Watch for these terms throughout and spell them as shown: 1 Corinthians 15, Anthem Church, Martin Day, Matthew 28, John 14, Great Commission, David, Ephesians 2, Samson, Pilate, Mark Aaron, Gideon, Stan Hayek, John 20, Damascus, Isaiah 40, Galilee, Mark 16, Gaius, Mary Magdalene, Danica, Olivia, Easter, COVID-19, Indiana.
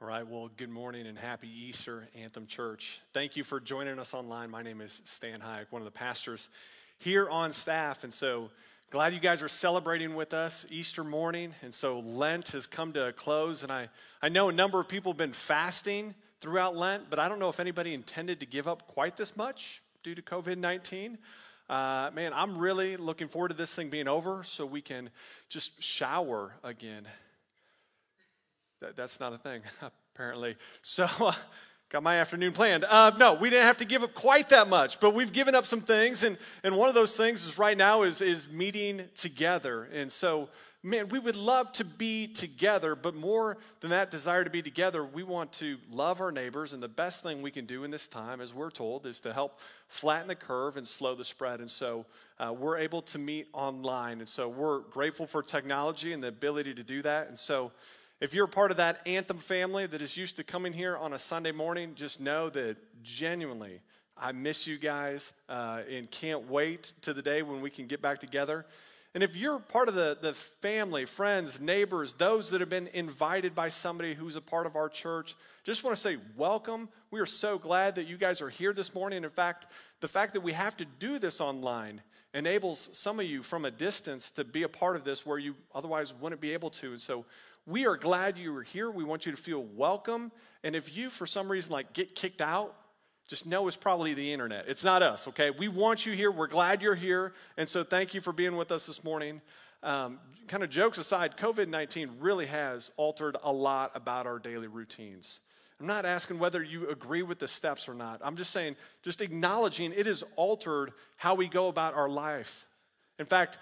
All right, well, good morning and happy Easter, Anthem Church. Thank you for joining us online. My name is Stan Hayek, one of the pastors here on staff. And so glad you guys are celebrating with us Easter morning. And so Lent has come to a close. And I know a number of people have been fasting throughout Lent, but I don't know if anybody intended to give up quite this much due to COVID-19. Man, I'm really looking forward to this thing being over so we can just shower again. That's not a thing, apparently. So, got my afternoon planned. No, we didn't have to give up quite that much, but we've given up some things, and one of those things is right now is meeting together. And so, man, we would love to be together, but more than that desire to be together, we want to love our neighbors, and the best thing we can do in this time, as we're told, is to help flatten the curve and slow the spread. And so we're able to meet online, and so we're grateful for technology and the ability to do that. And so if you're a part of that Anthem family that is used to coming here on a Sunday morning, just know that genuinely I miss you guys and can't wait to the day when we can get back together. And if you're part of the family, friends, neighbors, those that have been invited by somebody who's a part of our church, just want to say welcome. We are so glad that you guys are here this morning. In fact, the fact that we have to do this online enables some of you from a distance to be a part of this where you otherwise wouldn't be able to. And so we are glad you were here. We want you to feel welcome. And if you, for some reason, get kicked out, just know it's probably the internet. It's not us, okay? We want you here. We're glad you're here. And so thank you for being with us this morning. Kind of jokes aside, COVID-19 really has altered a lot about our daily routines. I'm not asking whether you agree with the steps or not. I'm just saying, just acknowledging it has altered how we go about our life. In fact,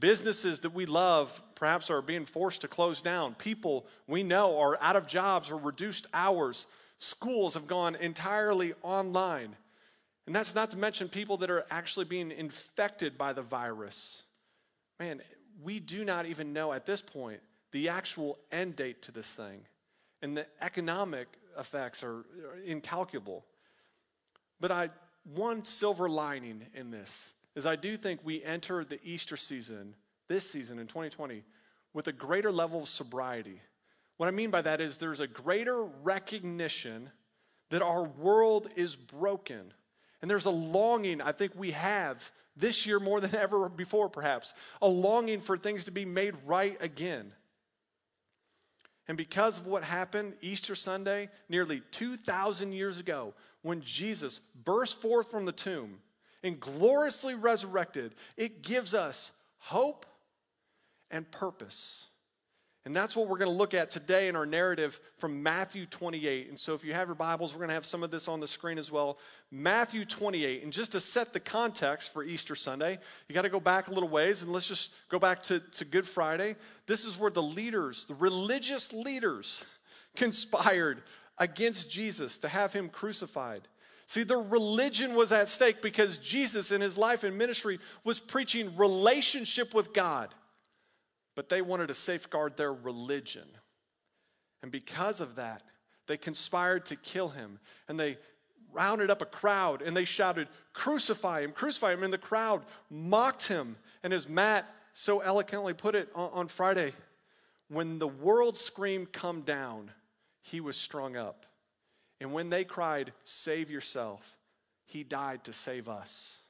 businesses that we love perhaps are being forced to close down. People we know are out of jobs or reduced hours. Schools have gone entirely online. And that's not to mention people that are actually being infected by the virus. Man, we do not even know at this point the actual end date to this thing. And the economic effects are incalculable. But one silver lining in this is I do think we enter the Easter season, this season in 2020, with a greater level of sobriety. What I mean by that is there's a greater recognition that our world is broken. And there's a longing I think we have this year more than ever before perhaps, a longing for things to be made right again. And because of what happened Easter Sunday, nearly 2,000 years ago, when Jesus burst forth from the tomb and gloriously resurrected, it gives us hope and purpose. And that's what we're going to look at today in our narrative from Matthew 28. And so if you have your Bibles, we're going to have some of this on the screen as well. Matthew 28. And just to set the context for Easter Sunday, you got to go back a little ways, and let's just go back to Good Friday. This is where the religious leaders conspired against Jesus to have him crucified. See, their religion was at stake because Jesus in his life and ministry was preaching relationship with God. But they wanted to safeguard their religion. And because of that, they conspired to kill him. And they rounded up a crowd and they shouted, "Crucify him, crucify him." And the crowd mocked him. And as Matt so eloquently put it on Friday, when the world screamed, "Come down," he was strung up. And when they cried, "Save yourself," he died to save us.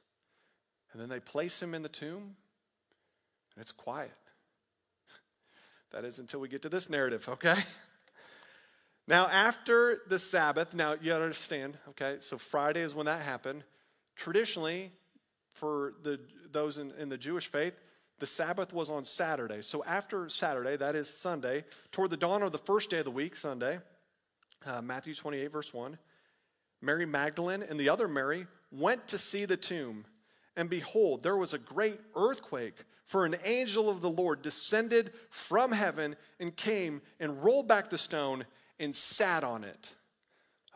And then they place him in the tomb, and it's quiet. That is until we get to this narrative, okay? Now, after the Sabbath, now you understand, okay, so Friday is when that happened. Traditionally, for those in the Jewish faith, the Sabbath was on Saturday. So after Saturday, that is Sunday, toward the dawn of the first day of the week, Sunday, Matthew 28, verse 1, Mary Magdalene and the other Mary went to see the tomb, and behold, there was a great earthquake, for an angel of the Lord descended from heaven and came and rolled back the stone and sat on it.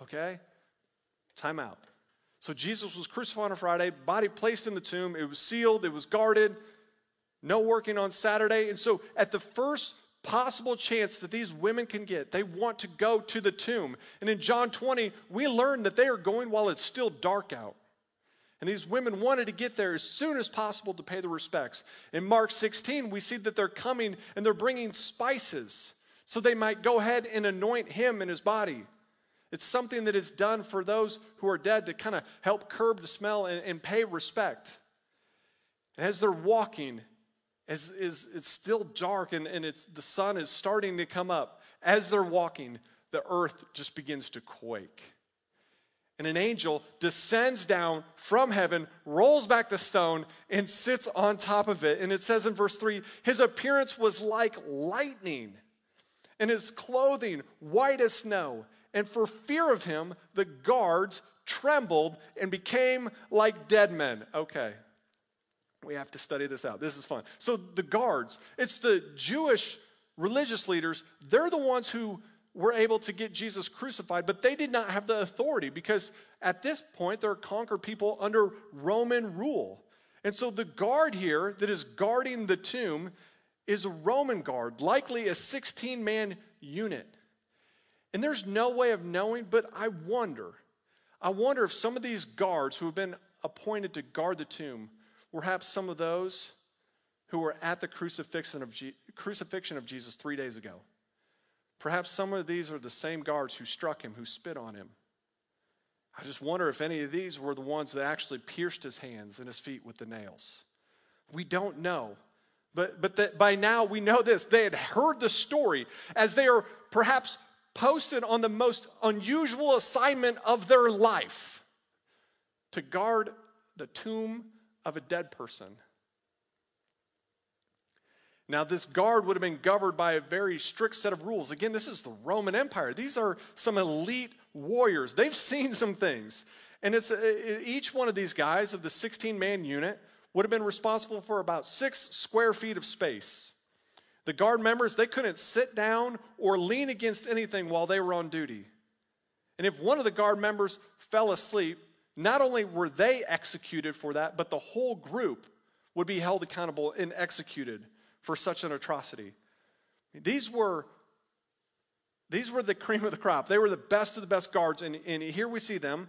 Okay? Time out. So Jesus was crucified on a Friday, body placed in the tomb, it was sealed, it was guarded, no working on Saturday, and so at the first possible chance that these women can get, they want to go to the tomb. And in John 20, we learn that they are going while it's still dark out. And these women wanted to get there as soon as possible to pay their respects. In Mark 16, we see that they're coming and they're bringing spices. so they might go ahead and anoint him and his body. It's something that is done for those who are dead to kind of help curb the smell and pay respect. And as they're walking, as it's still dark and it's the sun is starting to come up, as they're walking, the earth just begins to quake. And an angel descends down from heaven, rolls back the stone, and sits on top of it. And it says in verse 3, his appearance was like lightning, and his clothing white as snow. And for fear of him, the guards trembled and became like dead men. Okay, we have to study this out. This is fun. So the guards, it's the Jewish religious leaders. They're the ones who were able to get Jesus crucified, but they did not have the authority because at this point, they're conquered people under Roman rule. And so the guard here that is guarding the tomb is a Roman guard, likely a 16-man unit. And there's no way of knowing, but I wonder if some of these guards who have been appointed to guard the tomb, perhaps some of those who were at the crucifixion of Jesus 3 days ago. Perhaps some of these are the same guards who struck him, who spit on him. I just wonder if any of these were the ones that actually pierced his hands and his feet with the nails. We don't know. But that by now we know this. They had heard the story as they are perhaps posted on the most unusual assignment of their life, to guard the tomb of a dead person. Now, this guard would have been governed by a very strict set of rules. Again, this is the Roman Empire. These are some elite warriors. They've seen some things. And it's each one of these guys of the 16-man unit would have been responsible for about 6 square feet of space. The guard members, they couldn't sit down or lean against anything while they were on duty. And if one of the guard members fell asleep, not only were they executed for that, but the whole group would be held accountable and executed for such an atrocity. These were the cream of the crop. They were the best of the best guards. And here we see them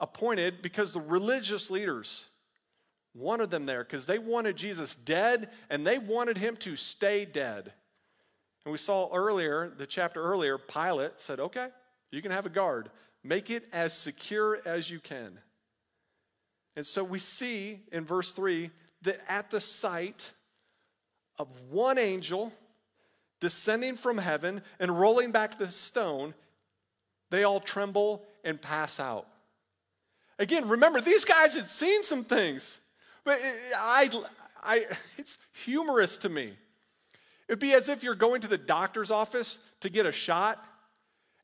appointed because the religious leaders wanted them there because they wanted Jesus dead and they wanted him to stay dead. And we saw the chapter earlier, Pilate said, okay, you can have a guard. Make it as secure as you can. And so we see in verse 3 that at the sight of one angel descending from heaven and rolling back the stone, they all tremble and pass out. Again, remember, these guys had seen some things. But it's humorous to me. It'd be as if you're going to the doctor's office to get a shot,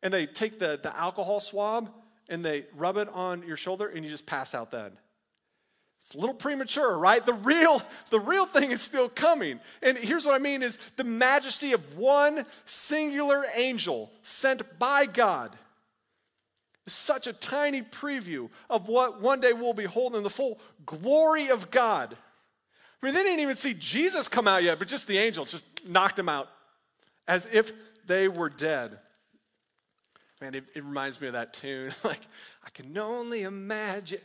and they take the alcohol swab, and they rub it on your shoulder, and you just pass out then. It's a little premature, right? The real thing is still coming. And here's what I mean is the majesty of one singular angel sent by God. Such a tiny preview of what one day we'll behold in the full glory of God. I mean, they didn't even see Jesus come out yet, but just the angels just knocked him out as if they were dead. Man, it reminds me of that tune. Like, I can only imagine.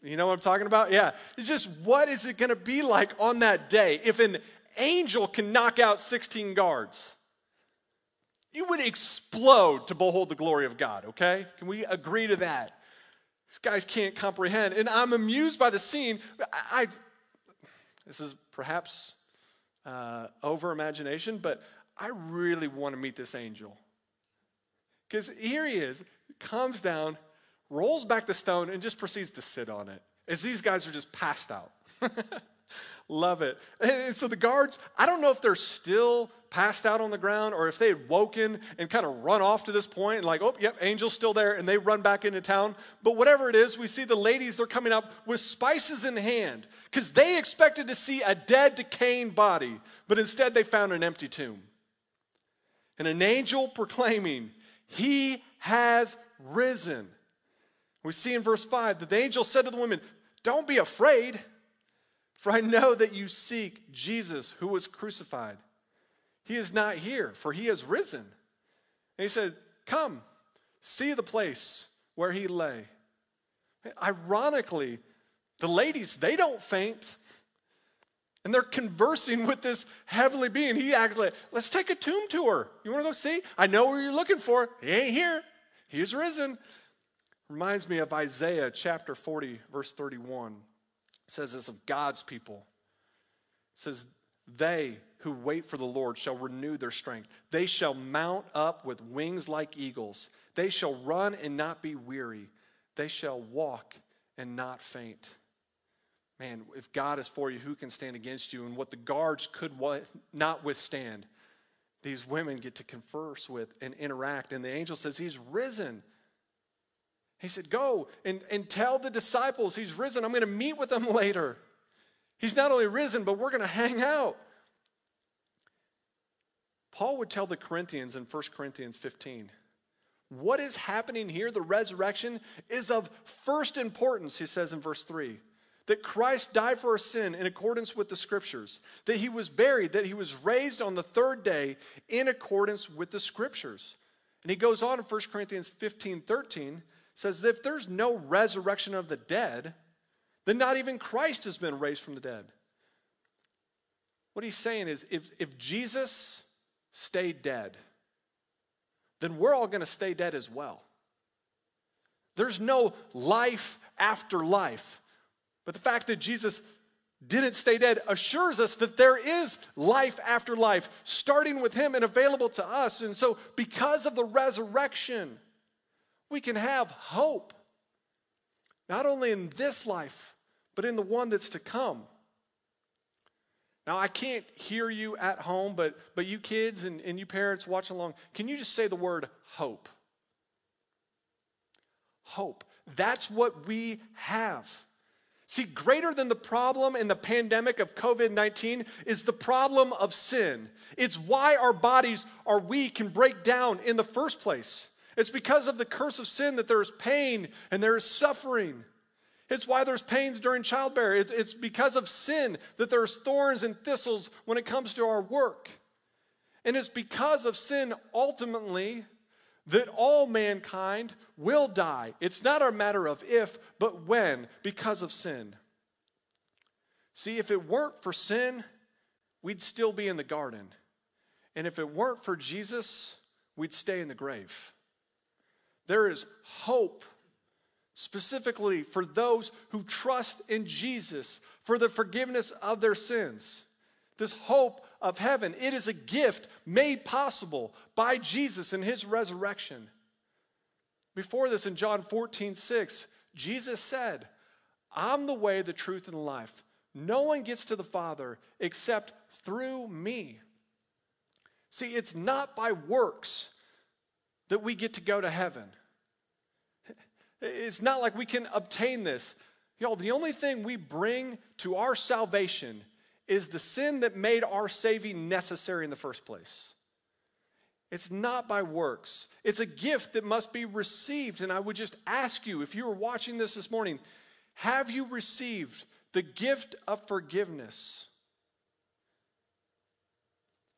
You know what I'm talking about? Yeah. It's just, what is it going to be like on that day if an angel can knock out 16 guards? You would explode to behold the glory of God, okay? Can we agree to that? These guys can't comprehend. And I'm amused by the scene. This is perhaps over imagination, but I really want to meet this angel. Because here he is, comes down, rolls back the stone, and just proceeds to sit on it as these guys are just passed out. Love it. And so the guards, I don't know if they're still passed out on the ground or if they had woken and kind of run off to this point and like, oh, yep, angel's still there, and they run back into town. But whatever it is, we see the ladies, they're coming up with spices in hand because they expected to see a dead, decaying body, but instead they found an empty tomb. And an angel proclaiming, he has risen. We see in verse 5 that the angel said to the women, don't be afraid. For I know that you seek Jesus who was crucified. He is not here, for he has risen. And he said, come, see the place where he lay. Ironically, the ladies, they don't faint. And they're conversing with this heavenly being. He acts like, let's take a tomb tour. You want to go see? I know what you're looking for. He ain't here. He's risen. Reminds me of Isaiah chapter 40, verse 31. It says this of God's people. It says, they who wait for the Lord shall renew their strength. They shall mount up with wings like eagles. They shall run and not be weary. They shall walk and not faint. Man, if God is for you, who can stand against you? And what the guards could not withstand, these women get to converse with and interact. And the angel says, he's risen. He said, go and tell the disciples he's risen. I'm going to meet with them later. He's not only risen, but we're going to hang out. Paul would tell the Corinthians in 1 Corinthians 15, what is happening here, the resurrection, is of first importance, he says in verse 3, that Christ died for our sin in accordance with the scriptures, that he was buried, that he was raised on the third day in accordance with the scriptures. And he goes on in 1 Corinthians 15, 13, says that if there's no resurrection of the dead, then not even Christ has been raised from the dead. What he's saying is if Jesus stayed dead, then we're all going to stay dead as well. There's no life after life. But the fact that Jesus didn't stay dead assures us that there is life after life, starting with him and available to us. And so because of the resurrection, we can have hope, not only in this life, but in the one that's to come. Now, I can't hear you at home, but you kids and you parents watching along, can you just say the word hope? Hope. That's what we have. See, greater than the problem in the pandemic of COVID-19 is the problem of sin. It's why our bodies are weak and break down in the first place. It's because of the curse of sin that there is pain and there is suffering. It's why there's pains during childbearing. It's because of sin that there's thorns and thistles when it comes to our work. And it's because of sin, ultimately, that all mankind will die. It's not a matter of if, but when, because of sin. See, if it weren't for sin, we'd still be in the garden. And if it weren't for Jesus, we'd stay in the grave. There is hope specifically for those who trust in Jesus for the forgiveness of their sins. This hope of heaven, it is a gift made possible by Jesus in his resurrection. Before this, in John 14, 6, Jesus said, I'm the way, the truth, and the life. No one gets to the Father except through me. See, it's not by works that we get to go to heaven. It's not like we can obtain this. Y'all, the only thing we bring to our salvation is the sin that made our saving necessary in the first place. It's not by works. It's a gift that must be received. And I would just ask you, if you were watching this morning, have you received the gift of forgiveness?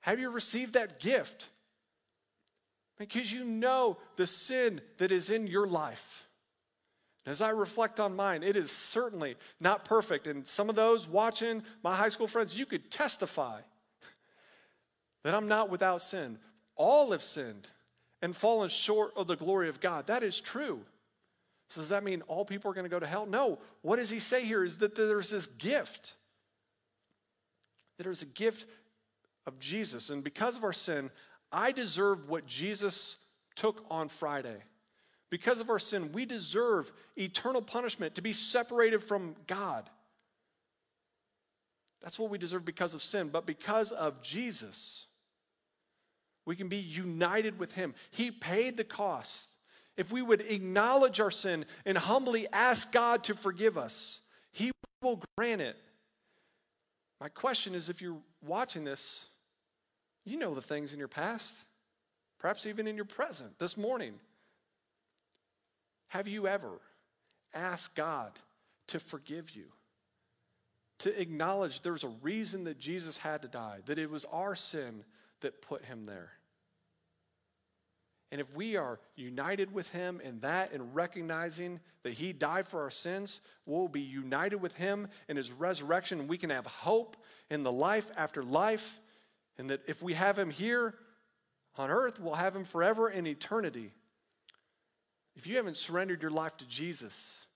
Have you received that gift? Because you know the sin that is in your life. And as I reflect on mine, it is certainly not perfect. And some of those watching, my high school friends, you could testify that I'm not without sin. All have sinned and fallen short of the glory of God. That is true. So does that mean all people are going to go to hell? No. What does he say here is that there's this gift. There's a gift of Jesus. And because of our sin, I deserve what Jesus took on Friday. Because of our sin, we deserve eternal punishment to be separated from God. That's what we deserve because of sin. But because of Jesus, we can be united with him. He paid the cost. If we would acknowledge our sin and humbly ask God to forgive us, he will grant it. My question is, if you're watching this, you know the things in your past, perhaps even in your present, this morning. Have you ever asked God to forgive you, to acknowledge there's a reason that Jesus had to die, that it was our sin that put him there? And if we are united with him in that and recognizing that he died for our sins, we'll be united with him in his resurrection. We can have hope in the life after life. And that if we have him here on earth, we'll have him forever in eternity. If you haven't surrendered your life to Jesus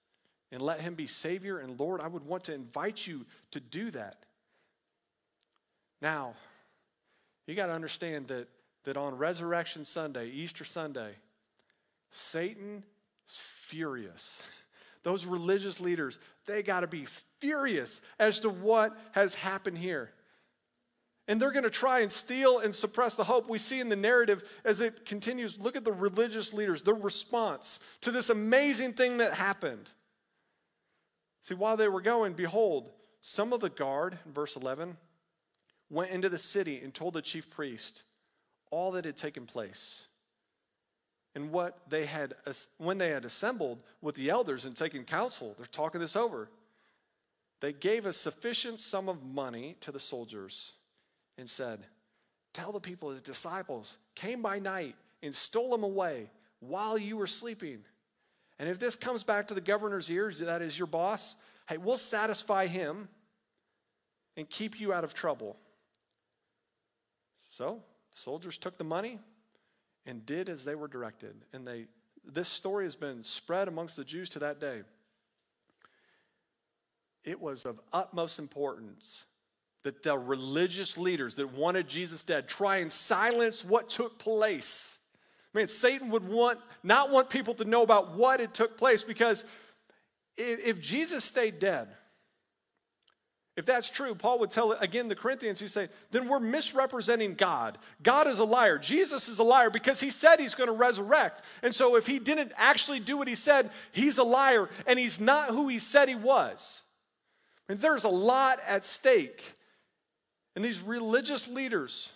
and let him be Savior and Lord, I would want to invite you to do that. Now, you got to understand that on Resurrection Sunday, Easter Sunday, Satan is furious. Those religious leaders, they got to be furious as to what has happened here. And they're going to try and steal and suppress the hope we see in the narrative as it continues. Look at the religious leaders, their response to this amazing thing that happened. See, while they were going, behold, some of the guard, verse 11, went into the city and told the chief priest all that had taken place and what they had when they had assembled with the elders and taken counsel. They're talking this over. They gave a sufficient sum of money to the soldiers and said, tell the people his disciples came by night and stole him away while you were sleeping. And if this comes back to the governor's ears, that is your boss, hey, we'll satisfy him and keep you out of trouble. So soldiers took the money and did as they were directed. And this story has been spread amongst the Jews to that day. It was of utmost importance that the religious leaders that wanted Jesus dead try and silence what took place. Man, Satan would not want people to know about what had took place, because if Jesus stayed dead, if that's true, Paul would tell again the Corinthians, who say, then we're misrepresenting God. God is a liar. Jesus is a liar because he said he's going to resurrect. And so if he didn't actually do what he said, he's a liar and he's not who he said he was. I mean, there's a lot at stake. And these religious leaders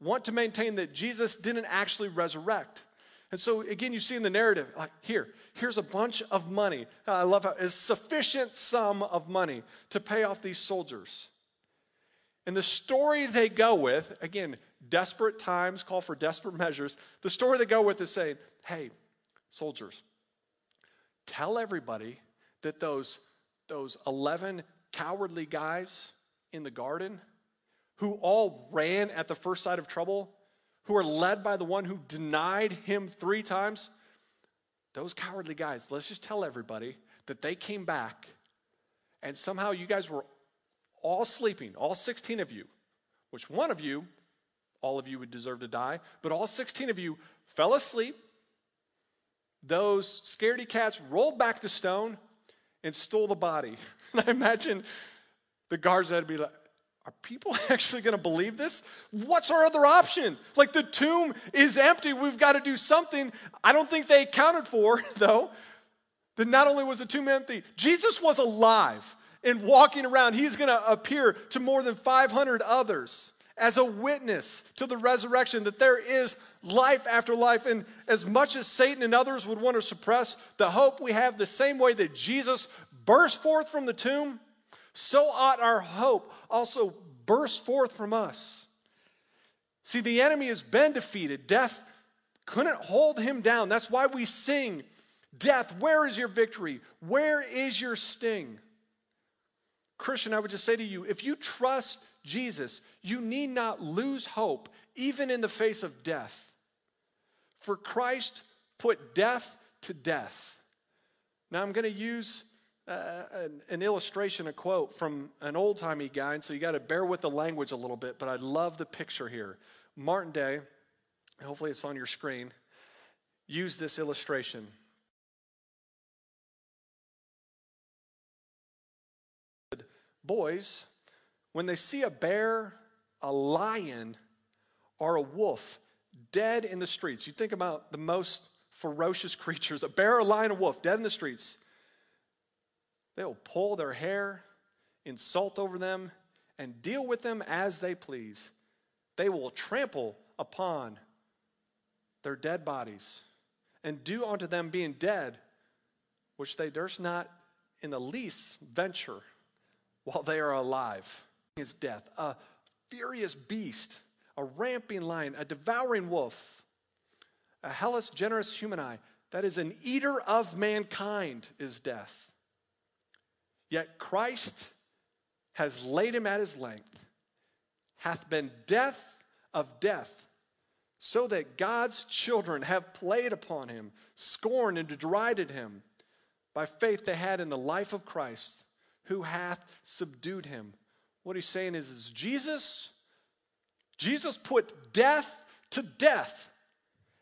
want to maintain that Jesus didn't actually resurrect. And so, again, you see in the narrative, like, here's a bunch of money. I love how it's sufficient sum of money to pay off these soldiers. And the story they go with, again, desperate times call for desperate measures. The story they go with is saying, hey, soldiers, tell everybody that those 11 cowardly guys in the garden who all ran at the first sight of trouble, who are led by the one who denied him 3 times, those cowardly guys, let's just tell everybody that they came back and somehow you guys were all sleeping, all 16 of you, which one of you, all of you would deserve to die, but all 16 of you fell asleep. Those scaredy cats rolled back the stone and stole the body. And I imagine the guards had to be like, are people actually going to believe this? What's our other option? Like, the tomb is empty. We've got to do something. I don't think they accounted for, though, that not only was the tomb empty, Jesus was alive and walking around. He's going to appear to more than 500 others as a witness to the resurrection, that there is life after life. And as much as Satan and others would want to suppress the hope we have, the same way that Jesus burst forth from the tomb, so ought our hope also burst forth from us. See, the enemy has been defeated. Death couldn't hold him down. That's why we sing, death, where is your victory? Where is your sting? Christian, I would just say to you, if you trust Jesus, you need not lose hope, even in the face of death. For Christ put death to death. Now, I'm going to use an illustration, a quote from an old-timey guy, and so you got to bear with the language a little bit, but I love the picture here. Martin Day, hopefully it's on your screen, used this illustration. Boys, when they see a bear, a lion, or a wolf dead in the streets, you think about the most ferocious creatures, a bear, a lion, a wolf, dead in the streets, they will pull their hair, insult over them, and deal with them as they please. They will trample upon their dead bodies and do unto them, being dead, which they durst not in the least venture while they are alive. Is death, a furious beast, a ramping lion, a devouring wolf, a hellas generis humani, that is an eater of mankind, is death. Yet Christ has laid him at his length, hath been death of death, so that God's children have played upon him, scorned and derided him. By faith they had in the life of Christ, who hath subdued him. What he's saying is Jesus put death to death.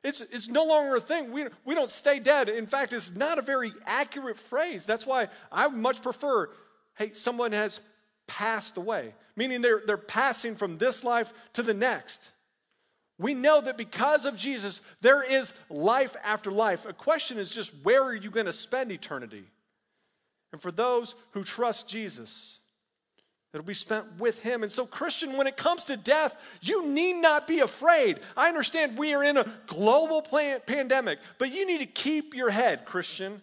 It's no longer a thing. We don't stay dead. In fact, it's not a very accurate phrase. That's why I much prefer, hey, someone has passed away, meaning they're passing from this life to the next. We know that because of Jesus, there is life after life. A question is just, where are you going to spend eternity? And for those who trust Jesus, it'll be spent with him. And so, Christian, when it comes to death, you need not be afraid. I understand we are in a global pandemic, but you need to keep your head, Christian.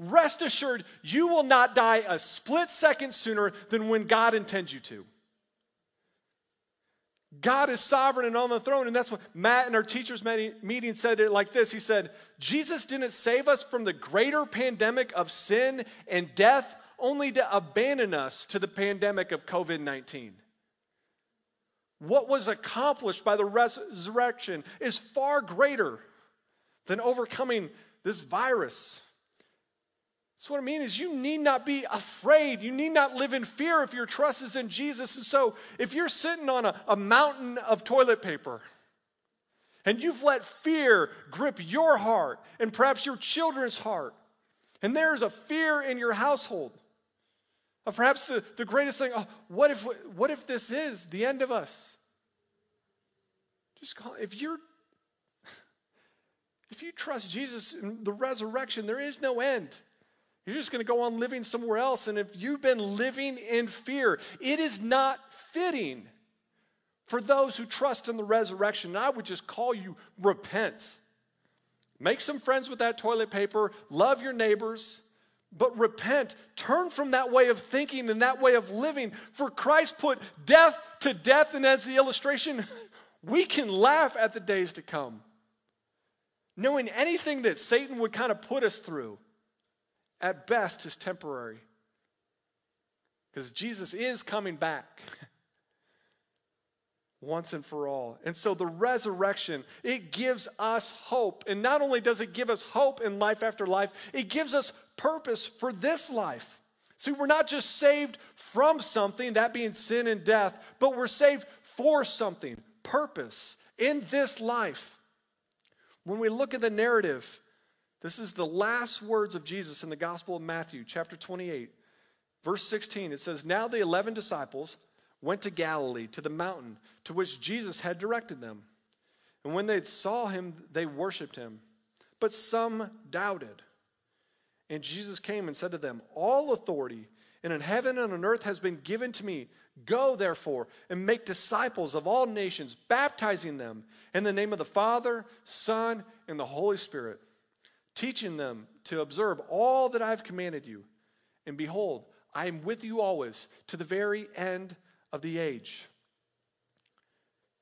Rest assured, you will not die a split second sooner than when God intends you to. God is sovereign and on the throne, and that's what Matt in our teachers' meeting said it like this. He said, Jesus didn't save us from the greater pandemic of sin and death only to abandon us to the pandemic of COVID-19. What was accomplished by the resurrection is far greater than overcoming this virus. So what I mean is, you need not be afraid. You need not live in fear if your trust is in Jesus. And so if you're sitting on a mountain of toilet paper and you've let fear grip your heart and perhaps your children's heart, and there's a fear in your household of perhaps the greatest thing, oh, what if this is the end of us? Just call, if you trust Jesus in the resurrection, there is no end. You're just going to go on living somewhere else. And if you've been living in fear, it is not fitting for those who trust in the resurrection. And I would just call you, repent. Make some friends with that toilet paper. Love your neighbors. But repent. Turn from that way of thinking and that way of living. For Christ put death to death. And as the illustration, we can laugh at the days to come, knowing anything that Satan would kind of put us through, at best, is temporary, because Jesus is coming back once and for all. And so the resurrection, it gives us hope. And not only does it give us hope in life after life, it gives us purpose for this life. See, we're not just saved from something, that being sin and death, but we're saved for something, purpose in this life. When we look at the narrative, this is the last words of Jesus in the Gospel of Matthew, chapter 28, verse 16. It says, now the 11 disciples went to Galilee, to the mountain to which Jesus had directed them. And when they saw him, they worshiped him. But some doubted. And Jesus came and said to them, all authority in heaven and on earth has been given to me. Go, therefore, and make disciples of all nations, baptizing them in the name of the Father, Son, and the Holy Spirit, teaching them to observe all that I have commanded you. And behold, I am with you always, to the very end of the age.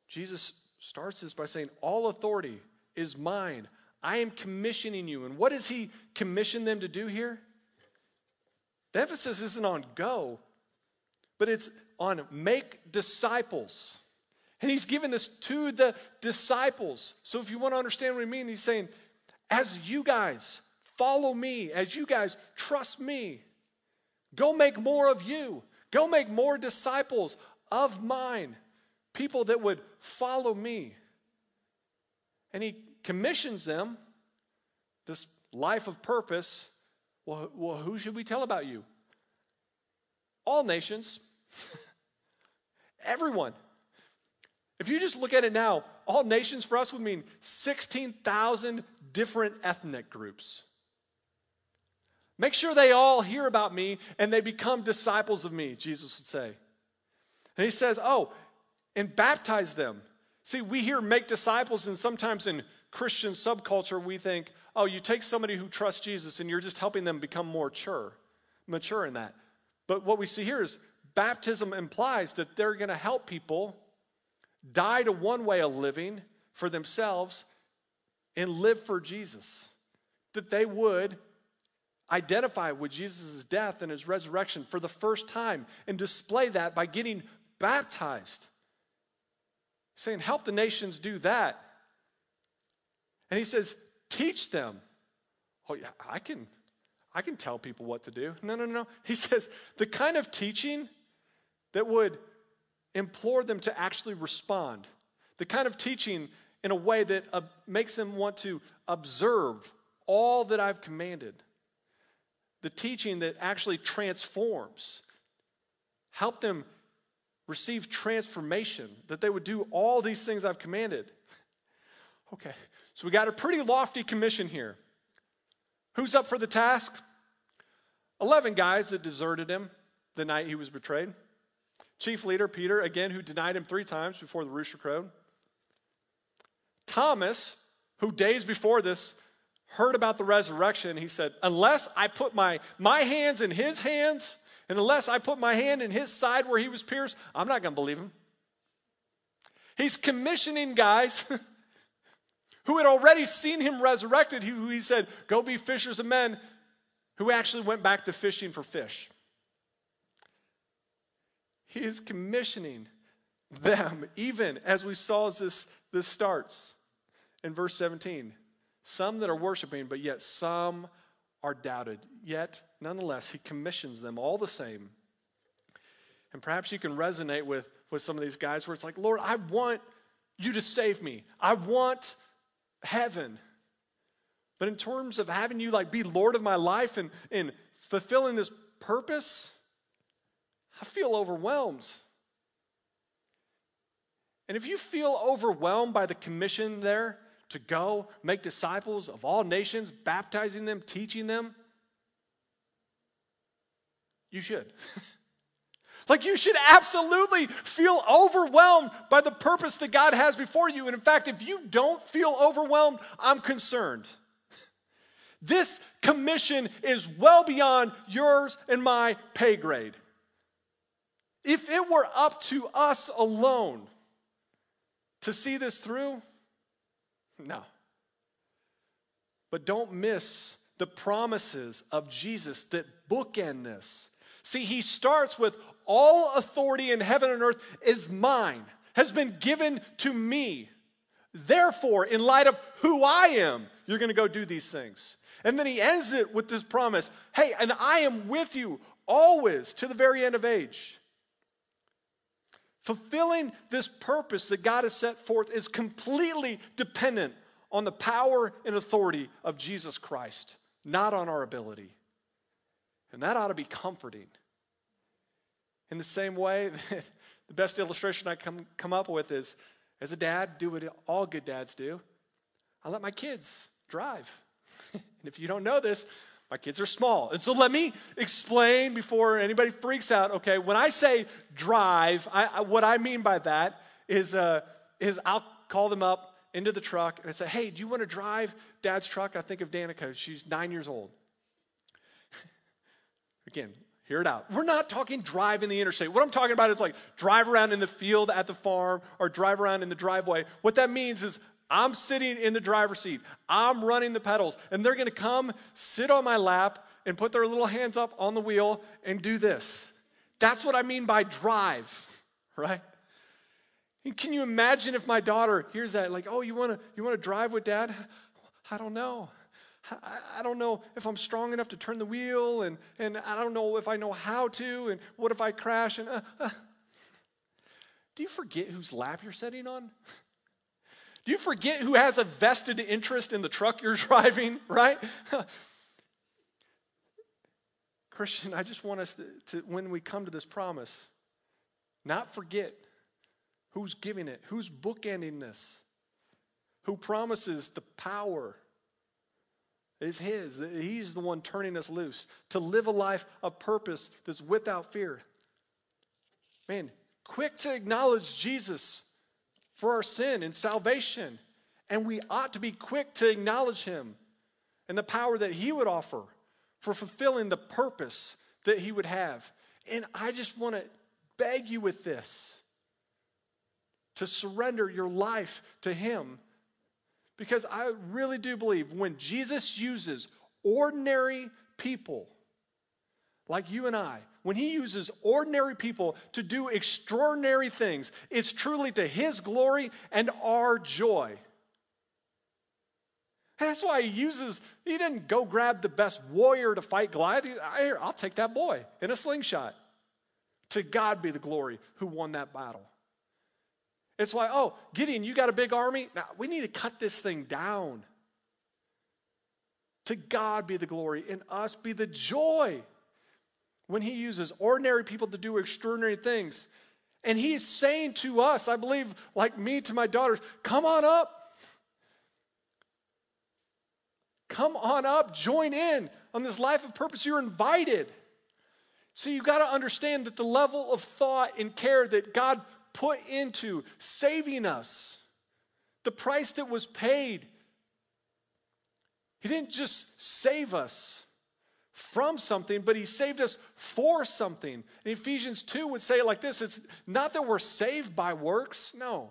Jesus starts this by saying, all authority is mine. I am commissioning you. And what does he commission them to do here? The emphasis isn't on go, but it's on make disciples. And he's given this to the disciples. So if you want to understand what I mean, he's saying, as you guys follow me, as you guys trust me, go make more of you. Go make more disciples of mine, people that would follow me. And he commissions them, this life of purpose. Well, who should we tell about you? All nations. Everyone. If you just look at it now, all nations for us would mean 16,000 different ethnic groups. Make sure they all hear about me and they become disciples of me, Jesus would say. And he says, oh, and baptize them. See, we hear make disciples, and sometimes in Christian subculture we think, oh, you take somebody who trusts Jesus and you're just helping them become more mature in that. But what we see here is baptism implies that they're going to help people die to one way of living for themselves and live for Jesus, that they would identify with Jesus' death and his resurrection for the first time and display that by getting baptized. Saying, help the nations do that. And he says, teach them. Oh, yeah, I can tell people what to do. No. He says, the kind of teaching that would implore them to actually respond. The kind of teaching in a way that makes them want to observe all that I've commanded. The teaching that actually transforms. Help them receive transformation, that they would do all these things I've commanded. Okay, so we got a pretty lofty commission here. Who's up for the task? 11 guys that deserted him the night he was betrayed. Chief leader, Peter, again, who denied him 3 times before the rooster crowed. Thomas, who days before this heard about the resurrection, he said, unless I put my hands in his hands, and unless I put my hand in his side where he was pierced, I'm not going to believe him. He's commissioning guys who had already seen him resurrected, who he said, go be fishers of men, who actually went back to fishing for fish. He is commissioning them, even as we saw as this starts in verse 17. Some that are worshiping, but yet some are doubted. Yet, nonetheless, he commissions them all the same. And perhaps you can resonate with some of these guys where it's like, Lord, I want you to save me. I want heaven. But in terms of having you be Lord of my life and fulfilling this purpose, I feel overwhelmed. And if you feel overwhelmed by the commission there to go make disciples of all nations, baptizing them, teaching them, you should. You should absolutely feel overwhelmed by the purpose that God has before you. And in fact, if you don't feel overwhelmed, I'm concerned. This commission is well beyond yours and my pay grade. If it were up to us alone to see this through, no. But don't miss the promises of Jesus that bookend this. See, he starts with all authority in heaven and earth is mine, has been given to me. Therefore, in light of who I am, you're going to go do these things. And then he ends it with this promise, hey, and I am with you always to the very end of age. Fulfilling this purpose that God has set forth is completely dependent on the power and authority of Jesus Christ, not on our ability. And that ought to be comforting. In the same way, that the best illustration I come up with is, as a dad, do what all good dads do. I let my kids drive. And if you don't know this, my kids are small. And so let me explain before anybody freaks out. Okay, when I say drive, what I mean by that is I'll call them up into the truck and I say, hey, do you want to drive Dad's truck? I think of Danica. She's 9 years old. Again, hear it out. We're not talking drive in the interstate. What I'm talking about is drive around in the field at the farm or drive around in the driveway. What that means is I'm sitting in the driver's seat. I'm running the pedals. And they're going to come sit on my lap and put their little hands up on the wheel and do this. That's what I mean by drive, right? And can you imagine if my daughter hears that, oh, you want to drive with Dad? I don't know. I don't know if I'm strong enough to turn the wheel, and I don't know if I know how to, and what if I crash? And Do you forget whose lap you're sitting on? Do you forget who has a vested interest in the truck you're driving, right? Christian, I just want us to, when we come to this promise, not forget who's giving it, who's bookending this, who promises the power is his. He's the one turning us loose to live a life of purpose that's without fear. Man, quick to acknowledge Jesus for our sin and salvation. And we ought to be quick to acknowledge him and the power that he would offer for fulfilling the purpose that he would have. And I just want to beg you with this, to surrender your life to him, Because I really do believe when Jesus uses ordinary people like you and I, when he uses ordinary people to do extraordinary things, it's truly to his glory and our joy. That's why he didn't go grab the best warrior to fight Goliath. I'll take that boy in a slingshot. To God be the glory who won that battle. It's why, Gideon, you got a big army? Now, we need to cut this thing down. To God be the glory, and us be the joy. When he uses ordinary people to do extraordinary things. And he is saying to us, I believe, like me to my daughters, come on up. Come on up, join in on this life of purpose. You're invited. So you've got to understand that the level of thought and care that God put into saving us, the price that was paid, he didn't just save us from something, but he saved us for something. And Ephesians 2 would say it like this, it's not that we're saved by works, no.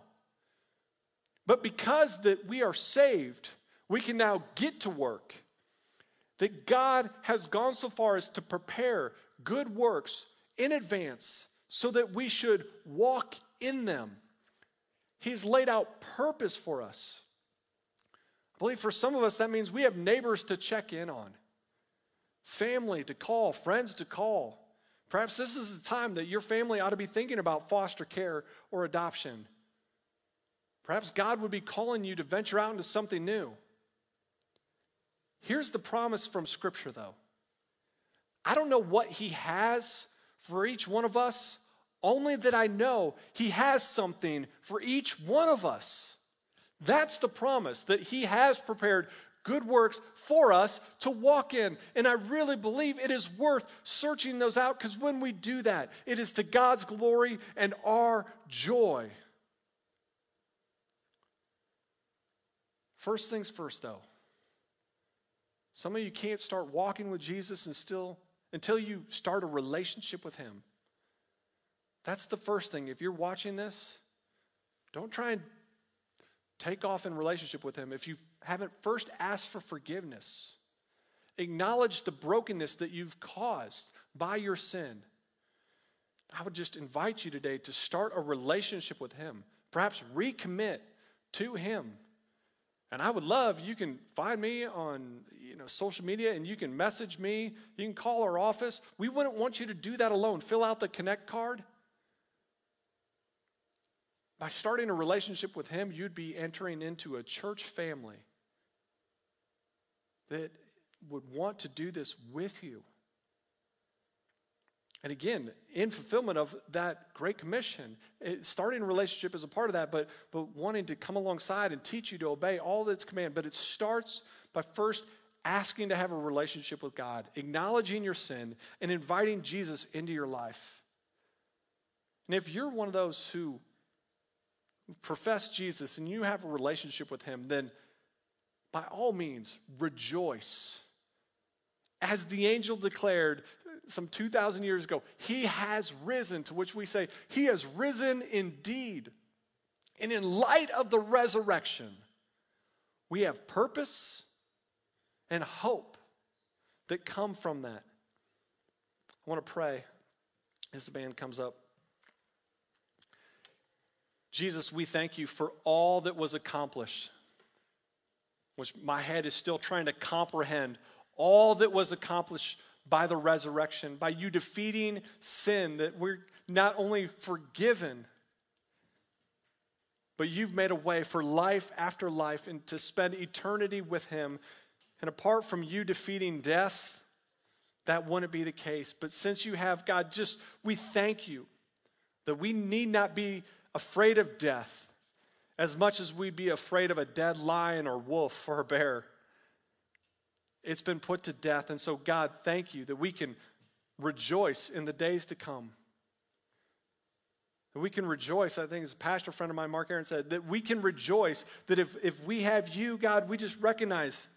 But because that we are saved, we can now get to work. That God has gone so far as to prepare good works in advance so that we should walk in them. He's laid out purpose for us. I believe for some of us that means we have neighbors to check in on, family to call, friends to call. Perhaps this is the time that your family ought to be thinking about foster care or adoption. Perhaps God would be calling you to venture out into something new. Here's the promise from Scripture, though. I don't know what he has for each one of us, only that I know he has something for each one of us. That's the promise, that he has prepared good works for us to walk in. And I really believe it is worth searching those out, because when we do that, it is to God's glory and our joy. First things first, though. Some of you can't start walking with Jesus until you start a relationship with him. That's the first thing. If you're watching this, don't try and take off in relationship with him if you haven't first asked for forgiveness. Acknowledge the brokenness that you've caused by your sin. I would just invite you today to start a relationship with him. Perhaps recommit to him. And I would love, you can find me on social media, and you can message me. You can call our office. We wouldn't want you to do that alone. Fill out the Connect card. By starting a relationship with him, you'd be entering into a church family that would want to do this with you. And again, in fulfillment of that Great Commission, starting a relationship is a part of that, but wanting to come alongside and teach you to obey all that's commanded. But it starts by first asking to have a relationship with God, acknowledging your sin, and inviting Jesus into your life. And if you're one of those who profess Jesus and you have a relationship with him, then by all means, rejoice. As the angel declared some 2,000 years ago, he has risen, to which we say, he has risen indeed. And in light of the resurrection, we have purpose and hope that come from that. I want to pray as the band comes up. Jesus, we thank you for all that was accomplished, which my head is still trying to comprehend, all that was accomplished by the resurrection, by you defeating sin, that we're not only forgiven, but you've made a way for life after life and to spend eternity with him. And apart from you defeating death, that wouldn't be the case. But since you have, God, we thank you that we need not be afraid of death as much as we'd be afraid of a dead lion or wolf or a bear. It's been put to death. And so, God, thank you that we can rejoice in the days to come. That we can rejoice, I think as a pastor friend of mine, Mark Aaron, said, that we can rejoice that if we have you, God, we just recognize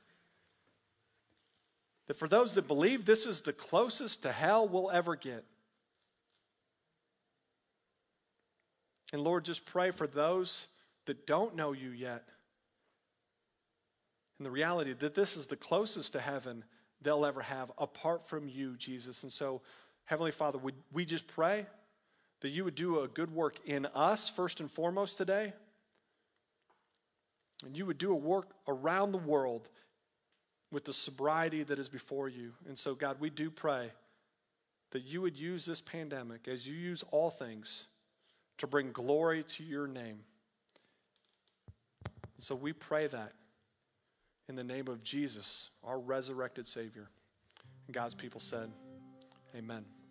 that for those that believe, this is the closest to hell we'll ever get. And Lord, just pray for those that don't know you yet, and the reality that this is the closest to heaven they'll ever have apart from you, Jesus. And so, Heavenly Father, we just pray that you would do a good work in us first and foremost today. And you would do a work around the world with the sobriety that is before you. And so, God, we do pray that you would use this pandemic, as you use all things, to bring glory to your name. And so we pray that in the name of Jesus, our resurrected Savior. And God's people said, amen.